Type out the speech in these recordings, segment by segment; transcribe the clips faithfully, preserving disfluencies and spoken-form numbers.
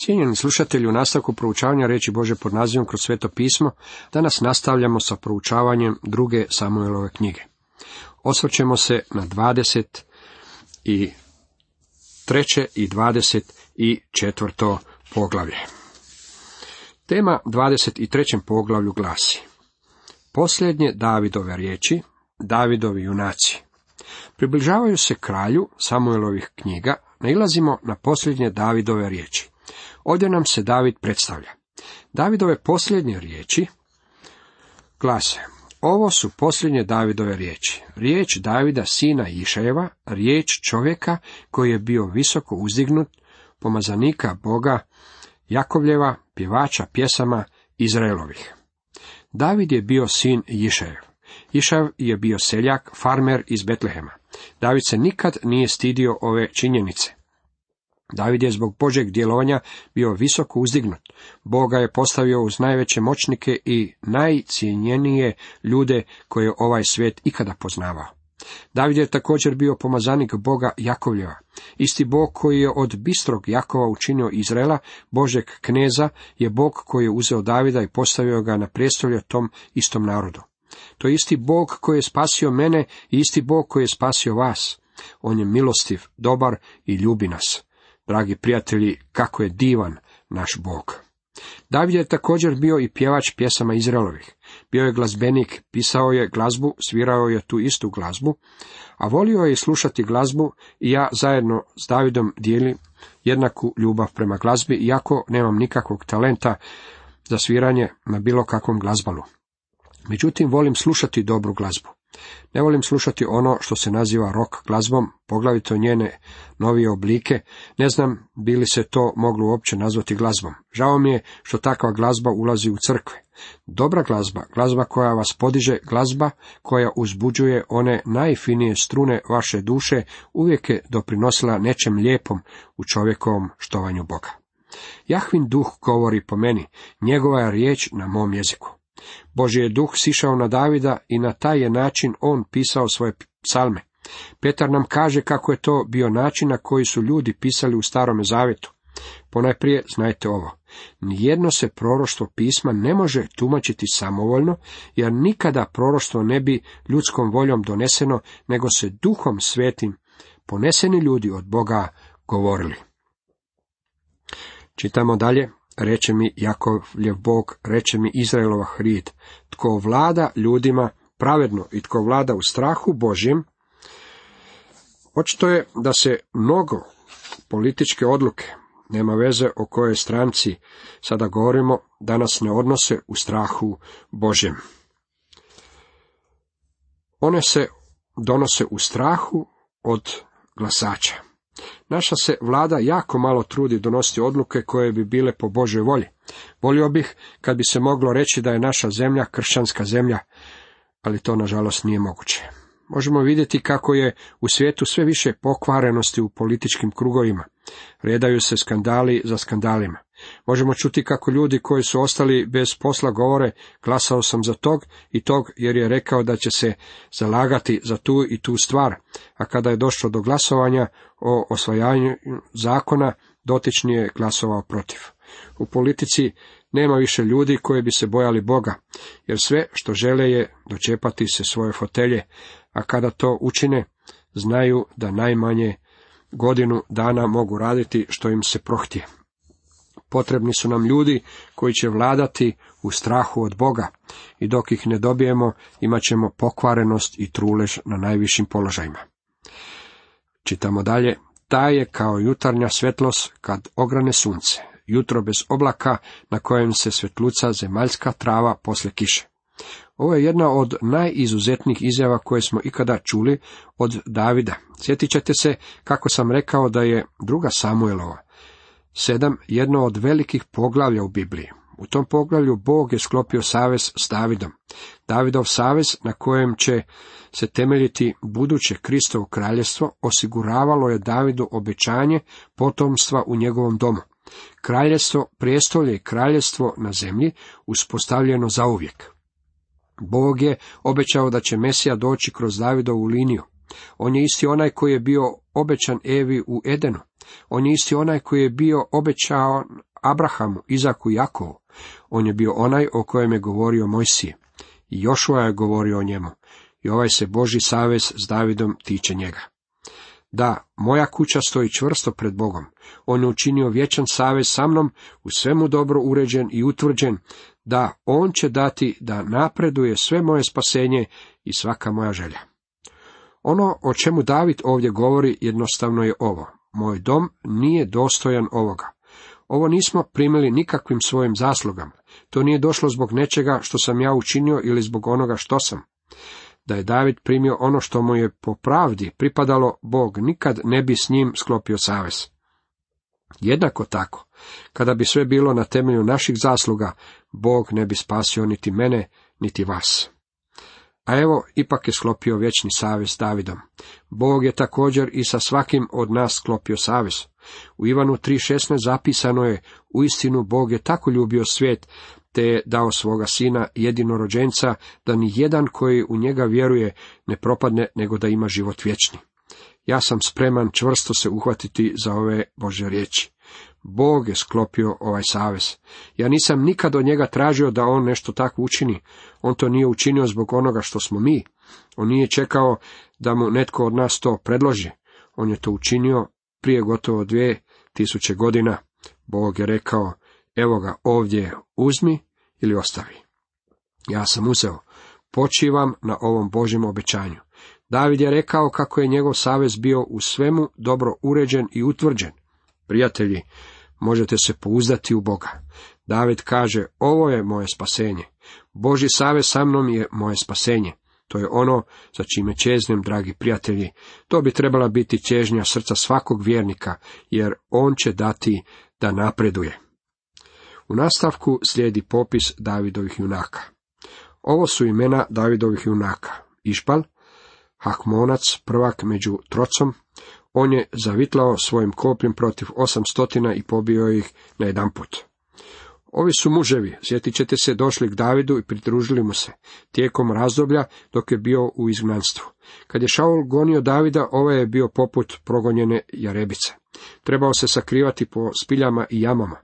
Cijenjeni slušatelji, u nastavku proučavanja riječi Božje pod nazivom kroz Sveto pismo, danas nastavljamo sa proučavanjem druge Samuelove knjige. Osvrćemo se na dvadeset i treće i dvadeset i četvrto poglavlje. Tema dvadeset i trećem poglavlju glasi: Posljednje Davidove riječi, Davidovi junaci. Približavaju se kralju Samuelovih knjiga, nailazimo na posljednje Davidove riječi. Ovdje nam se David predstavlja. Davidove posljednje riječi glase: Ovo su posljednje Davidove riječi. Riječ Davida, sina Išajeva, riječ čovjeka koji je bio visoko uzdignut, pomazanika Boga, Jakovljeva, pjevača pjesama Izraelovih. David je bio sin Išajev. Išajev je bio seljak, farmer iz Betlehema. David se nikad nije stidio ove činjenice. David je zbog Božjeg djelovanja bio visoko uzdignut. Bog ga je postavio uz najveće moćnike i najcijenjenije ljude koje je ovaj svijet ikada poznavao. David je također bio pomazanik Boga Jakovljeva. Isti Bog koji je od bistrog Jakova učinio Izraela, Božjeg kneza, je Bog koji je uzeo Davida i postavio ga na prijestolje tom istom narodu. To je isti Bog koji je spasio mene i isti Bog koji je spasio vas. On je milostiv, dobar i ljubi nas. Dragi prijatelji, kako je divan naš Bog. David je također bio i pjevač pjesama Izraelovih. Bio je glazbenik, pisao je glazbu, svirao je tu istu glazbu, a volio je slušati glazbu i ja zajedno s Davidom dijelim jednaku ljubav prema glazbi, iako nemam nikakvog talenta za sviranje na bilo kakvom glazbalu. Međutim, volim slušati dobru glazbu. Ne volim slušati ono što se naziva rock glazbom, poglavito njene novije oblike. Ne znam bi li se to moglo uopće nazvati glazbom. Žao mi je što takva glazba ulazi u crkve. Dobra glazba, glazba koja vas podiže, glazba koja uzbuđuje one najfinije strune vaše duše, uvijek je doprinosila nečem lijepom u čovjekovom štovanju Boga. Jahvin duh govori po meni, njegova je riječ na mom jeziku. Božji je duh sišao na Davida i na taj je način on pisao svoje psalme. Petar nam kaže kako je to bio način na koji su ljudi pisali u Starome Zavjetu. Ponajprije znajte ovo. Nijedno se proroštvo pisma ne može tumačiti samovoljno, jer nikada proroštvo ne bi ljudskom voljom doneseno, nego se duhom svetim poneseni ljudi od Boga govorili. Čitamo dalje. Reče mi Jakovljev Bog, reče mi Izraelova hrid, tko vlada ljudima pravedno i tko vlada u strahu Božjem. Očito je da se mnogo političke odluke, nema veze o kojoj stranci sada govorimo, danas ne odnose u strahu Božjem. One se donose u strahu od glasača. Naša se vlada jako malo trudi donositi odluke koje bi bile po Božoj volji. Volio bih kad bi se moglo reći da je naša zemlja kršćanska zemlja, ali to nažalost nije moguće. Možemo vidjeti kako je u svijetu sve više pokvarenosti u političkim krugovima. Redaju se skandali za skandalima. Možemo čuti kako ljudi koji su ostali bez posla govore: glasao sam za tog i tog jer je rekao da će se zalagati za tu i tu stvar, a kada je došlo do glasovanja o osvajanju zakona, dotični je glasovao protiv. U politici nema više ljudi koji bi se bojali Boga, jer sve što žele je dočepati se svoje fotelje, a kada to učine, znaju da najmanje godinu dana mogu raditi što im se prohtije. Potrebni su nam ljudi koji će vladati u strahu od Boga i dok ih ne dobijemo, imat ćemo pokvarenost i trulež na najvišim položajima. Čitamo dalje. Ta je kao jutarnja svjetlost kad ograne sunce, jutro bez oblaka na kojem se svjetluca zemaljska trava posle kiše. Ovo je jedna od najizuzetnijih izjava koje smo ikada čuli od Davida. Sjetit ćete se kako sam rekao da je druga Samuelova sedam jedno od velikih poglavlja u Bibliji. U tom poglavlju Bog je sklopio savez s Davidom. Davidov savez na kojem će se temeljiti buduće Kristovo kraljevstvo osiguravalo je Davidu obećanje potomstva u njegovom domu. Kraljevstvo, prijestolje i kraljevstvo na zemlji uspostavljeno zauvijek. Bog je obećao da će Mesija doći kroz Davidovu liniju. On je isti onaj koji je bio obećan Evi u Edenu. On je isti onaj koji je bio obećao Abrahamu, Izaku i Jakovu. On je bio onaj o kojem je govorio Mojsije. I Jošua je govorio o njemu. I ovaj se Božji savez s Davidom tiče njega. Da, moja kuća stoji čvrsto pred Bogom. On je učinio vječan savez sa mnom, u svemu dobro uređen i utvrđen, da on će dati da napreduje sve moje spasenje i svaka moja želja. Ono o čemu David ovdje govori jednostavno je ovo. Moj dom nije dostojan ovoga. Ovo nismo primili nikakvim svojim zaslugama. To nije došlo zbog nečega što sam ja učinio ili zbog onoga što sam. Da je David primio ono što mu je po pravdi pripadalo, Bog nikad ne bi s njim sklopio savez. Jednako tako, kada bi sve bilo na temelju naših zasluga, Bog ne bi spasio niti mene, niti vas. A evo, ipak je sklopio vječni savez s Davidom. Bog je također i sa svakim od nas sklopio savez. U Ivanu tri šesnaest zapisano je, uistinu Bog je tako ljubio svijet, te je dao svoga sina jedinorođenca, da ni jedan koji u njega vjeruje ne propadne, nego da ima život vječni. Ja sam spreman čvrsto se uhvatiti za ove Božje riječi. Bog je sklopio ovaj savez. Ja nisam nikad od njega tražio da on nešto tako učini. On to nije učinio zbog onoga što smo mi. On nije čekao da mu netko od nas to predloži. On je to učinio prije gotovo dvije tisuće godina. Bog je rekao, evo ga ovdje, uzmi ili ostavi. Ja sam uzeo. Počivam na ovom Božjem obećanju. David je rekao kako je njegov savez bio u svemu dobro uređen i utvrđen. Prijatelji, možete se pouzdati u Boga. David kaže, ovo je moje spasenje. Božji savez sa mnom je moje spasenje. To je ono za čime čeznem, dragi prijatelji. To bi trebala biti čežnja srca svakog vjernika, jer on će dati da napreduje. U nastavku slijedi popis Davidovih junaka. Ovo su imena Davidovih junaka. Išbal, Hakmonac, prvak među trocom. On je zavitlao svojim kopljem protiv osamstotina i pobio ih na jedan put. Ovi su muževi, sjetit ćete se, došli k Davidu i pridružili mu se tijekom razdoblja dok je bio u izgnanstvu. Kad je Šaul gonio Davida, ovaj je bio poput progonjene jarebice. Trebao se sakrivati po spiljama i jamama.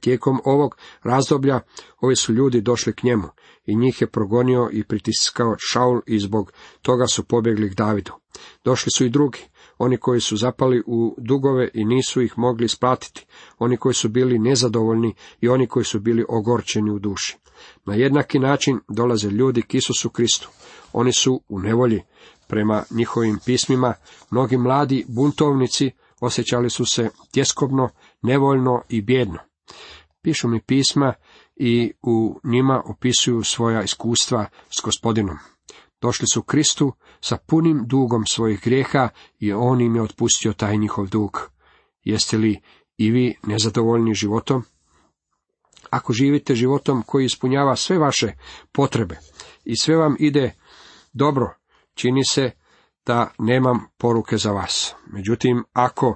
Tijekom ovog razdoblja ovi su ljudi došli k njemu i njih je progonio i pritiskao Šaul i zbog toga su pobjegli k Davidu. Došli su i drugi, oni koji su zapali u dugove i nisu ih mogli isplatiti, oni koji su bili nezadovoljni i oni koji su bili ogorčeni u duši. Na jednaki način dolaze ljudi k Isusu Kristu. Oni su u nevolji. Prema njihovim pismima, mnogi mladi buntovnici osjećali su se tjeskobno, nevoljno i bjedno. Pišu mi pisma i u njima opisuju svoja iskustva s Gospodinom. Došli su Kristu sa punim dugom svojih grijeha i on im je otpustio taj njihov dug. Jeste li i vi nezadovoljni životom? Ako živite životom koji ispunjava sve vaše potrebe i sve vam ide dobro, čini se da nemam poruke za vas. Međutim, ako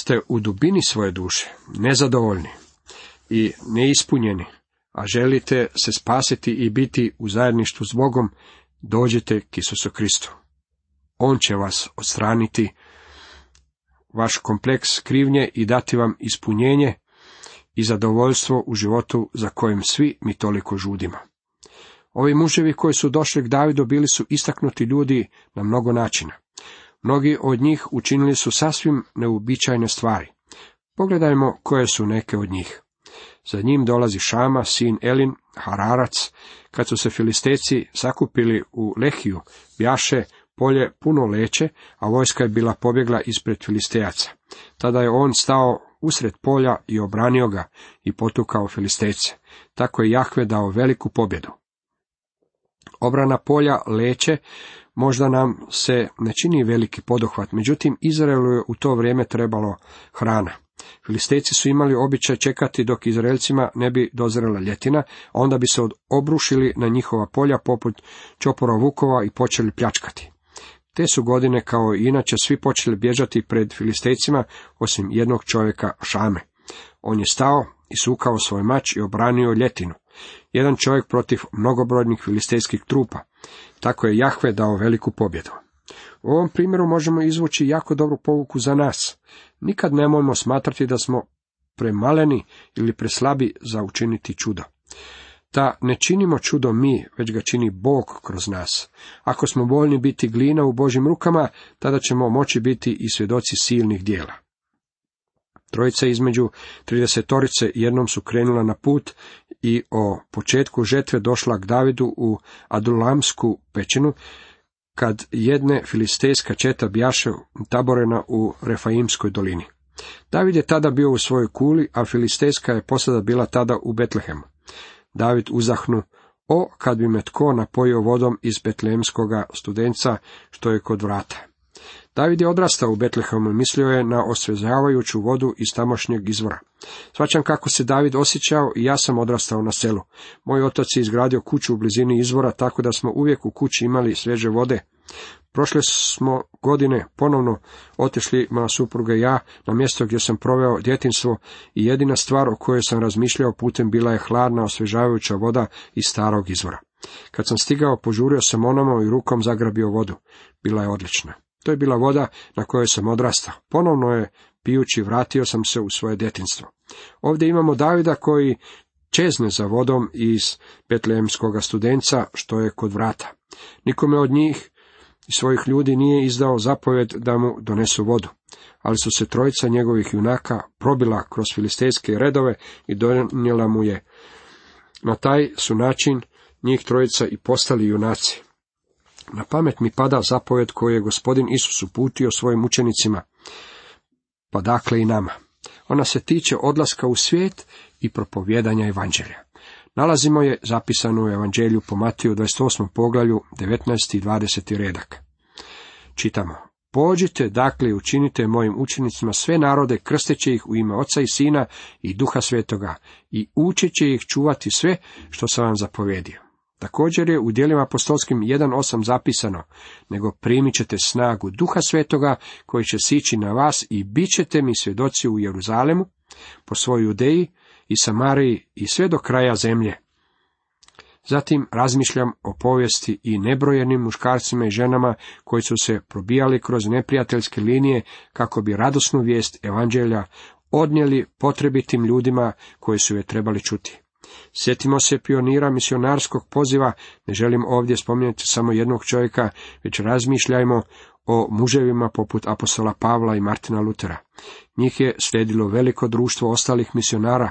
ste u dubini svoje duše nezadovoljni i neispunjeni, a želite se spasiti i biti u zajedništvu s Bogom, dođite k Isusu Kristu. On će vas odstraniti, vaš kompleks krivnje i dati vam ispunjenje i zadovoljstvo u životu za kojim svi mi toliko žudimo. Ovi muževi koji su došli k Davidu bili su istaknuti ljudi na mnogo načina. Mnogi od njih učinili su sasvim neuobičajene stvari. Pogledajmo koje su neke od njih. Za njim dolazi Šama, sin Elin, Hararac. Kad su se Filistejci sakupili u Lehiju, bjaše polje puno leće, a vojska je bila pobjegla ispred Filistejaca. Tada je on stao usred polja i obranio ga i potukao Filistejce. Tako je Jahve dao veliku pobjedu. Obrana polja leće možda nam se ne čini veliki poduhvat, međutim Izraelu je u to vrijeme trebalo hrana. Filistejci su imali običaj čekati dok Izraelcima ne bi dozrela ljetina, a onda bi se obrušili na njihova polja poput čopora vukova i počeli pljačkati. Te su godine, kao i inače, svi počeli bježati pred Filistejcima, osim jednog čovjeka, Šame. On je stao, isukao svoj mač i obranio ljetinu. Jedan čovjek protiv mnogobrojnih filistejskih trupa. Tako je Jahve dao veliku pobjedu. U ovom primjeru možemo izvući jako dobru pouku za nas. Nikad nemojmo smatrati da smo premaleni ili preslabi za učiniti čudo. Da ne činimo čudo mi, već ga čini Bog kroz nas. Ako smo voljni biti glina u Božim rukama, tada ćemo moći biti i svjedoci silnih djela. Trojica između tridesetorice jednom su krenula na put i o početku žetve došla k Davidu u Adulamsku pećinu, kad jedne filistejska četa bjaše taborena u Refaimskoj dolini. David je tada bio u svojoj kuli, a filistejska je posada bila tada u Betlehemu. David uzahnu, o, kad bi me tko napojio vodom iz betlehemskoga studenca, što je kod vrata. David je odrastao u Betlehemu i mislio je na osvježavajuću vodu iz tamošnjeg izvora. Svačam kako se David osjećao i ja sam odrastao na selu. Moj otac je izgradio kuću u blizini izvora, tako da smo uvijek u kući imali svježe vode. Prošle smo godine ponovno otišli, moja supruga i ja, na mjesto gdje sam proveo djetinjstvo i jedina stvar o kojoj sam razmišljao putem bila je hladna osvježavajuća voda iz starog izvora. Kad sam stigao, požurio sam onamo i rukom zagrabio vodu. Bila je odlična. To je bila voda na kojoj sam odrastao. Ponovno je pijući vratio sam se u svoje djetinjstvo. Ovdje imamo Davida koji čezne za vodom iz Betlehemskoga studenca, što je kod vrata. Nikome od njih i svojih ljudi nije izdao zapovjed da mu donesu vodu, ali su se trojica njegovih junaka probila kroz filistejske redove i donijela mu je. Na taj su način njih trojica i postali junaci. Na pamet mi pada zapovjed koju je Gospodin Isus uputio svojim učenicima, pa dakle i nama. Ona se tiče odlaska u svijet i propovjedanja evanđelja. Nalazimo je zapisanu u evanđelju po Matiju dvadeset osmom poglavlju devetnaesti i dvadeseti redak. Čitamo: Pođite dakle i učinite mojim učenicima sve narode, krsteći ih u ime Oca i Sina i Duha Svetoga i učiće ih čuvati sve što sam vam zapovjedio. Također je u Djelima apostolskim jedan osam zapisano, nego primit ćete snagu Duha Svetoga koji će sići na vas i bit ćete mi svjedoci u Jeruzalemu, po svojoj Judeji i Samariji i sve do kraja zemlje. Zatim razmišljam o povijesti i nebrojenim muškarcima i ženama koji su se probijali kroz neprijateljske linije kako bi radosnu vijest evanđelja odnijeli potrebitim ljudima koji su je trebali čuti. Sjetimo se pionira misionarskog poziva, ne želim ovdje spomenuti samo jednog čovjeka, već razmišljajmo o muževima poput apostola Pavla i Martina Lutera. Njih je slijedilo veliko društvo ostalih misionara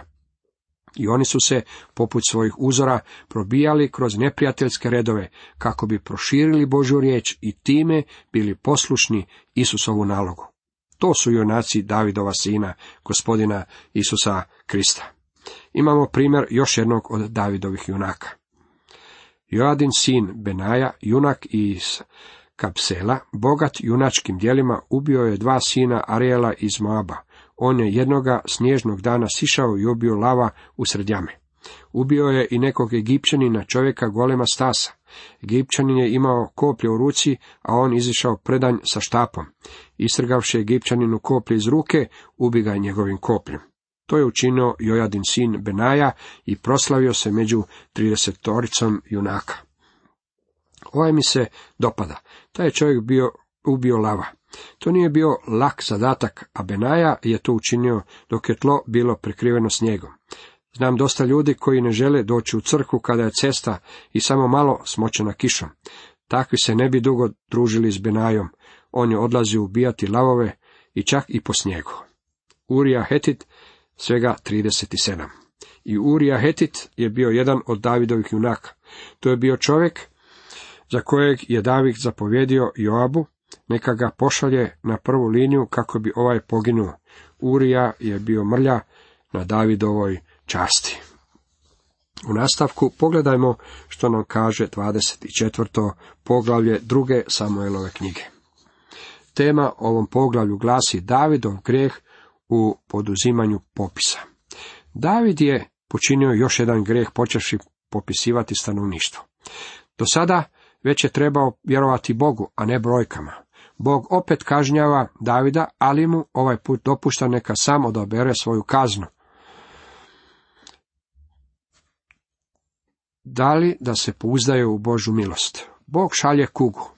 i oni su se, poput svojih uzora, probijali kroz neprijateljske redove, kako bi proširili Božju riječ i time bili poslušni Isusovu nalogu. To su junaci Davidova sina, Gospodina Isusa Krista. Imamo primjer još jednog od Davidovih junaka. Joadin sin Benaja, junak iz Kapsela, bogat junačkim djelima, ubio je dva sina Ariela iz Moaba. On je jednoga snježnog dana sišao i ubio lava usred jame. Ubio je i nekog Egipćanina, čovjeka golema stasa. Egipćanin je imao koplje u ruci, a on izišao predanj sa štapom. Istrgavši Egipćaninu koplje iz ruke, ubi ga njegovim kopljem. To je učinio Joadin sin Benaja i proslavio se među tridesetoricom junaka. Ovaj mi se dopada. Taj je čovjek bio ubio lava. To nije bio lak zadatak, a Benaja je to učinio dok je tlo bilo prekriveno snijegom. Znam dosta ljudi koji ne žele doći u crkvu kada je cesta i samo malo smočena kišom. Takvi se ne bi dugo družili s Benajom. On je odlazio ubijati lavove i čak i po snijegu. Urija Hetit, svega trideset sedam. I Urija Hetit je bio jedan od Davidovih junaka. To je bio čovjek za kojeg je David zapovjedio Joabu, neka ga pošalje na prvu liniju kako bi ovaj poginuo. Urija je bio mrlja na Davidovoj časti. U nastavku pogledajmo što nam kaže dvadeset četvrto poglavlje druge Samuelove knjige. Tema ovom poglavlju glasi Davidov grijeh u poduzimanju popisa. David je počinio još jedan grijeh počevši popisivati stanovništvo. Do sada već je trebao vjerovati Bogu, a ne brojkama. Bog opet kažnjava Davida, ali mu ovaj put dopušta neka sam odabere svoju kaznu. Da li da se pouzdaju u Božju milost? Bog šalje kugu.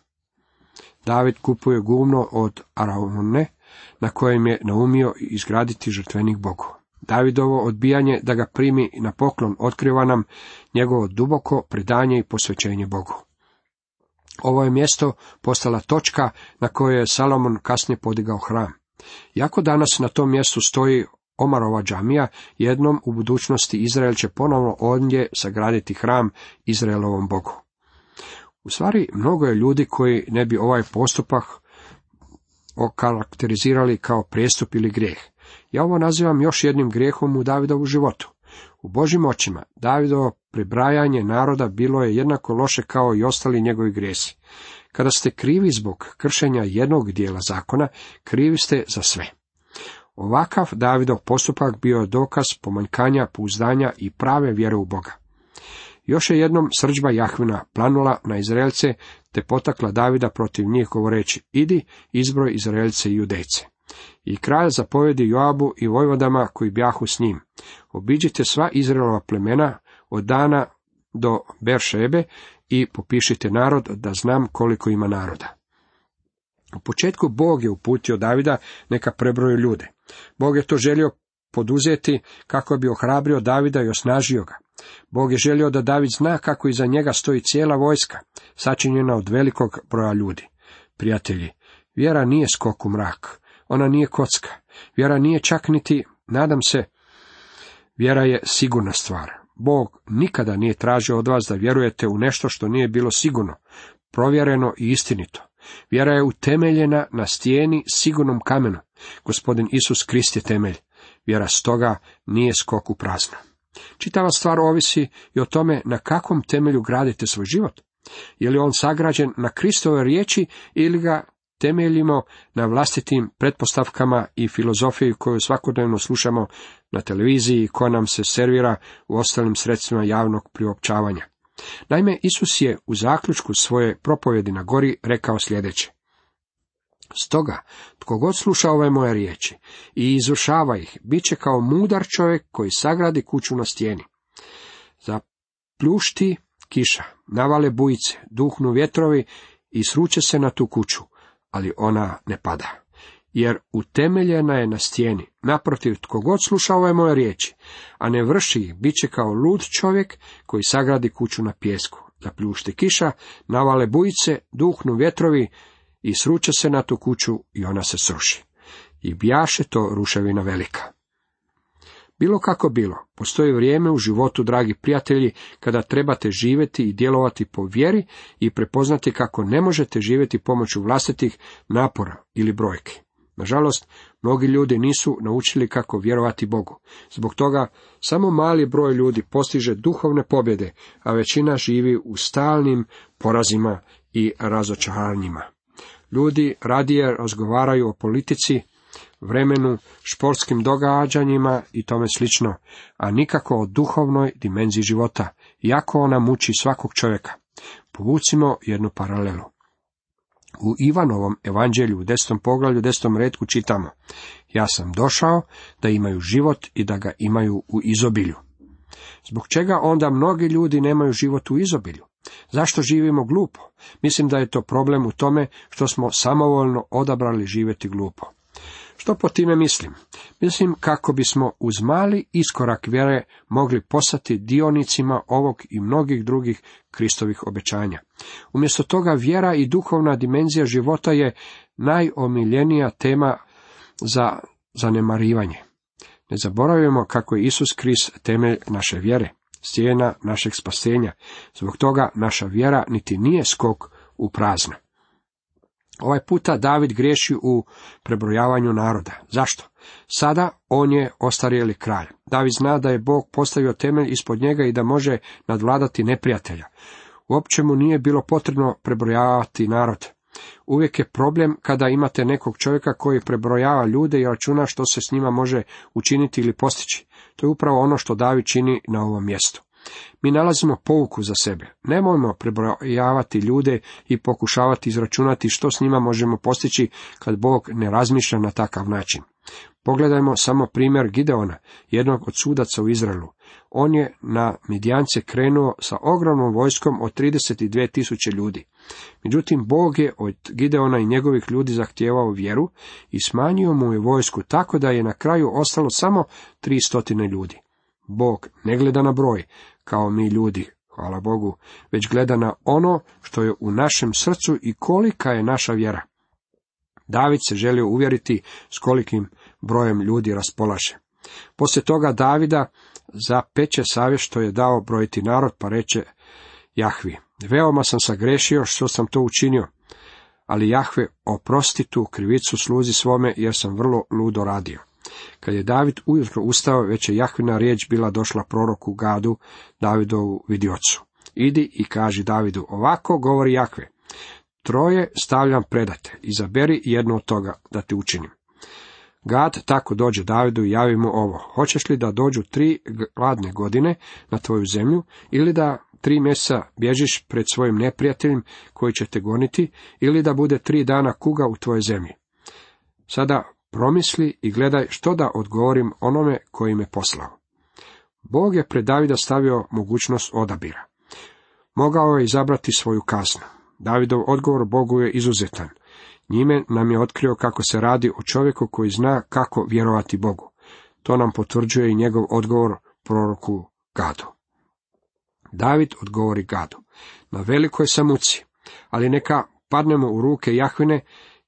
David kupuje gumno od Aravune, na kojem je naumio izgraditi žrtvenih bogova. Davidovo odbijanje da ga primi na poklon otkriva nam njegovo duboko predanje i posvećenje Bogu. Ovo je mjesto postala točka na kojoj je Salomon kasnije podigao hram. Iako danas na tom mjestu stoji Omarova džamija, jednom u budućnosti Izrael će ponovno ondje sagraditi hram Izraelovom Bogu. U stvari, mnogo je ljudi koji ne bi ovaj postupak okarakterizirali kao prestup ili grijeh. Ja ovo nazivam još jednim grijehom u Davidovu životu. U Božjim očima, Davidovo prebrajanje naroda bilo je jednako loše kao i ostali njegovi grijesi. Kada ste krivi zbog kršenja jednog dijela zakona, krivi ste za sve. Ovakav Davidov postupak bio je dokaz pomanjkanja pouzdanja i prave vjere u Boga. Još je jednom srdžba Jahvina planula na Izraelce, te potakla Davida protiv njih govoreći, idi, izbroj Izraelce i Judejce. I kralj zapovjedi Joabu i vojvodama koji bjahu s njim. Obiđite sva Izraelova plemena od Dana do Beršebe i popišite narod da znam koliko ima naroda. U početku Bog je uputio Davida neka prebroji ljude. Bog je to želio poduzeti kako bi ohrabrio Davida i osnažio ga. Bog je želio da David zna kako iza njega stoji cijela vojska, sačinjena od velikog broja ljudi. Prijatelji, vjera nije skok u mrak, ona nije kocka, vjera nije čak niti, nadam se, vjera je sigurna stvar. Bog nikada nije tražio od vas da vjerujete u nešto što nije bilo sigurno, provjereno i istinito. Vjera je utemeljena na stijeni sigurnom kamenu. Gospodin Isus Krist je temelj. Vjera stoga nije skok u prazno. Čitava stvar ovisi i o tome na kakvom temelju gradite svoj život. Je li on sagrađen na Kristove riječi ili ga temeljimo na vlastitim pretpostavkama i filozofiji koju svakodnevno slušamo na televiziji i koja nam se servira u ostalim sredstvima javnog priopćavanja. Naime, Isus je u zaključku svoje propovjedi na gori rekao sljedeće. Stoga, tko god sluša ove moje riječi i izvršava ih, bit će kao mudar čovjek koji sagradi kuću na stijeni. Zapljušti kiša, navale bujice, duhnu vjetrovi i sruče se na tu kuću, ali ona ne pada, jer utemeljena je na stijeni. Naprotiv, tko god sluša ove moje riječi, a ne vrši ih, bit će kao lud čovjek koji sagradi kuću na pjesku. Zapljušti kiša, navale bujice, duhnu vjetrovi i sruče se na tu kuću i ona se sruši. I bijaše to ruševina velika. Bilo kako bilo, postoji vrijeme u životu, dragi prijatelji, kada trebate živjeti i djelovati po vjeri i prepoznati kako ne možete živjeti pomoću vlastitih napora ili brojki. Nažalost, mnogi ljudi nisu naučili kako vjerovati Bogu. Zbog toga samo mali broj ljudi postiže duhovne pobjede, a većina živi u stalnim porazima i razočaranjima. Ljudi radije razgovaraju o politici, vremenu, športskim događanjima i tome slično, a nikako o duhovnoj dimenziji života, iako ona muči svakog čovjeka. Povucimo jednu paralelu. U Ivanovom evanđelju u desetom poglavlju, desetom retku čitamo: Ja sam došao da imaju život i da ga imaju u izobilju. Zbog čega onda mnogi ljudi nemaju život u izobilju? Zašto živimo glupo? Mislim da je to problem u tome što smo samovoljno odabrali živjeti glupo. Što po time mislim? Mislim kako bismo uz mali iskorak vjere mogli postati dionicima ovog i mnogih drugih Kristovih obećanja. Umjesto toga vjera i duhovna dimenzija života je najomiljenija tema za zanemarivanje. Ne zaboravimo kako je Isus Krist temelj naše vjere, stijena našeg spasenja. Zbog toga naša vjera niti nije skok u prazno. Ovaj puta David griješi u prebrojavanju naroda. Zašto? Sada on je ostarjeli kralj. David zna da je Bog postavio temelj ispod njega i da može nadvladati neprijatelja. Uopće mu nije bilo potrebno prebrojavati narod. Uvijek je problem kada imate nekog čovjeka koji prebrojava ljude i računa što se s njima može učiniti ili postići. To je upravo ono što David čini na ovom mjestu. Mi nalazimo pouku za sebe. Nemojmo prebrojavati ljude i pokušavati izračunati što s njima možemo postići kad Bog ne razmišlja na takav način. Pogledajmo samo primjer Gideona, jednog od sudaca u Izraelu. On je na Midjance krenuo sa ogromnom vojskom od trideset dvije tisuće ljudi. Međutim, Bog je od Gideona i njegovih ljudi zahtijevao vjeru i smanjio mu je vojsku tako da je na kraju ostalo samo tri stotine ljudi. Bog ne gleda na broj, kao mi ljudi, hvala Bogu, već gleda na ono što je u našem srcu i kolika je naša vjera. David se želio uvjeriti s kolikim brojem ljudi raspolaže. Poslije toga Davida zapeče savjest što je dao brojiti narod, pa reče Jahvi: veoma sam sagrešio što sam to učinio, ali Jahve, oprosti tu krivicu sluzi svome, jer sam vrlo ludo radio. Kad je David ujutro ustao, već je Jahvina riječ bila došla proroku Gadu, Davidovu vidiocu. Idi i kaži Davidu, ovako govori Jahve: troje stavljam predate, izaberi jedno od toga da ti učinim. Gad tako dođe Davidu i javi mu ovo: hoćeš li da dođu tri gladne godine na tvoju zemlju, ili da tri mjeseca bježiš pred svojim neprijateljem koji će te goniti, ili da bude tri dana kuga u tvojoj zemlji? Sada promisli i gledaj što da odgovorim onome koji me poslao. Bog je pred Davida stavio mogućnost odabira. Mogao je izabrati svoju kaznu. Davidov odgovor Bogu je izuzetan. Njime nam je otkrio kako se radi o čovjeku koji zna kako vjerovati Bogu. To nam potvrđuje i njegov odgovor proroku Gadu. David odgovori Gadu: na velikoj sam muci, ali neka padnemo u ruke Jahvine,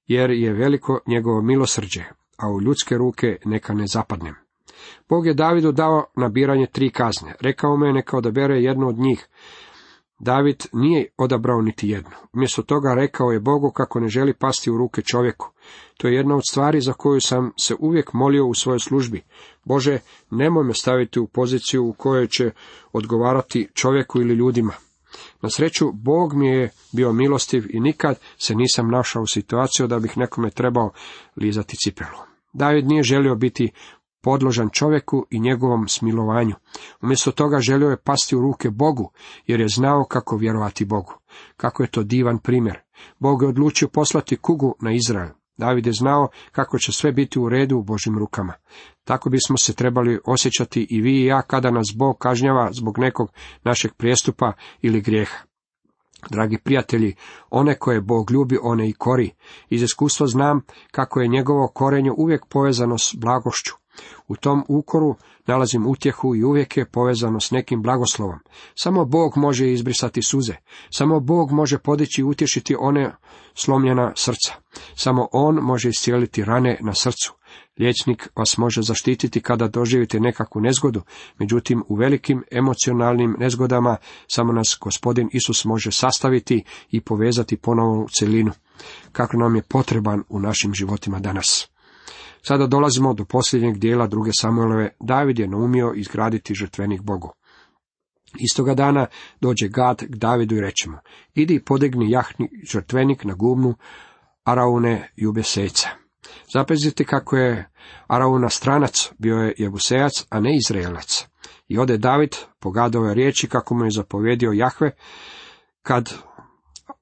jer je veliko njegovo milosrđe, a u ljudske ruke neka ne zapadnem. Bog je Davidu dao na biranje tri kazne. Rekao me neka odabere jednu od njih. David nije odabrao niti jednu. Umjesto toga rekao je Bogu kako ne želi pasti u ruke čovjeku. To je jedna od stvari za koju sam se uvijek molio u svojoj službi. Bože, nemoj me staviti u poziciju u kojoj će odgovarati čovjeku ili ljudima. Na sreću, Bog mi je bio milostiv i nikad se nisam našao u situaciju da bih nekome trebao lizati cipelu. David nije želio biti podložan čovjeku i njegovom smilovanju. Umjesto toga želio je pasti u ruke Bogu, jer je znao kako vjerovati Bogu. Kako je to divan primjer. Bog je odlučio poslati kugu na Izrael. David je znao kako će sve biti u redu u Božim rukama. Tako bismo se trebali osjećati i vi i ja kada nas Bog kažnjava zbog nekog našeg prijestupa ili grijeha. Dragi prijatelji, one koje Bog ljubi, one i kori. Iz iskustva znam kako je njegovo korenje uvijek povezano s blagošću. U tom ukoru nalazim utjehu i uvijek je povezano s nekim blagoslovom. Samo Bog može izbrisati suze. Samo Bog može podići i utješiti one slomljena srca. Samo On može iscijeliti rane na srcu. Liječnik vas može zaštititi kada doživite nekakvu nezgodu, međutim u velikim emocionalnim nezgodama samo nas Gospodin Isus može sastaviti i povezati ponovo u cjelinu, kako nam je potreban u našim životima danas. Sada dolazimo do posljednjeg dijela druge Samuelove. David je naumio izgraditi žrtvenik Bogu. Istoga dana dođe Gad k Davidu i reče mu: idi i podigni Jahvin žrtvenik na gumnu Aravune Jebusejca. Zapazite kako je Aravuna stranac, bio je Jebusejac, a ne Izraelac. I ode David po Gadove riječi kako mu je zapovjedio Jahve. Kad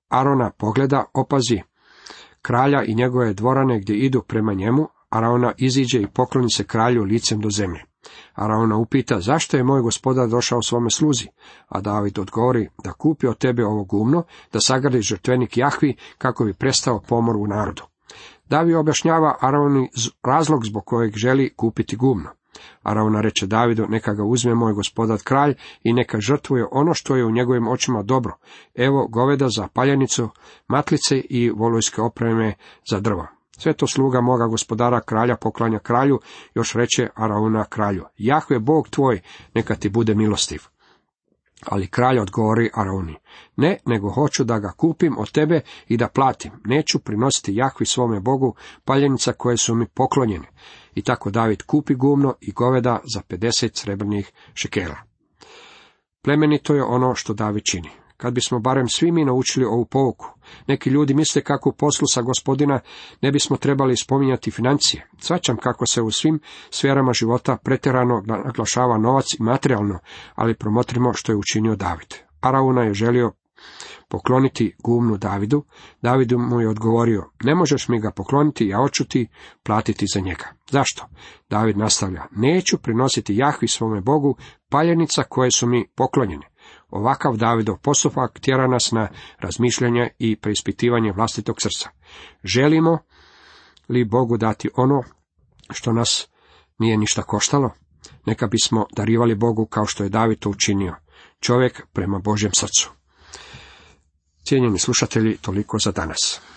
Arona pogleda, opazi kralja i njegove dvorane gdje idu prema njemu, Arauna iziđe i pokloni se kralju licem do zemlje. Arauna upita: zašto je moj gospodar došao svome sluzi? A David odgovori: da kupi od tebe ovo gumno, da sagradi žrtvenik Jahvi kako bi prestao pomor u narodu. David objašnjava Arauni razlog zbog kojeg želi kupiti gumno. Arauna reče Davidu: neka ga uzme moj gospodar kralj i neka žrtvuje ono što je u njegovim očima dobro. Evo goveda za paljenicu, matlice i volojske opreme za drva. Sve to sluga moga gospodara kralja poklanja kralju, još reče Arauna kralju: Jahve Bog tvoj, neka ti bude milostiv. Ali kralj odgovori Arauni: ne, nego hoću da ga kupim od tebe i da platim. Neću prinositi Jahvi svome Bogu paljenica koje su mi poklonjene. I tako David kupi gumno i goveda za pedeset srebrnih šekela. Plemenito je ono što David čini. Kad bismo barem svi mi naučili ovu pouku. Neki ljudi misle kako u poslu sa Gospodina ne bismo trebali spominjati financije. Svačam kako se u svim sferama života pretjerano naglašava novac i materijalno, ali promotrimo što je učinio David. Arauna je želio pokloniti gumnu Davidu, David mu je odgovorio, ne možeš mi ga pokloniti, ja hoću ti platiti za njega. Zašto? David nastavlja, neću prinositi Jahvi svome Bogu paljenica koje su mi poklonjene. Ovakav Davidov postupak tjera nas na razmišljanje i preispitivanje vlastitog srca. Želimo li Bogu dati ono što nas nije ništa koštalo? Neka bismo darivali Bogu kao što je David to učinio. Čovjek prema Božjem srcu. Cijenjeni slušatelji, toliko za danas.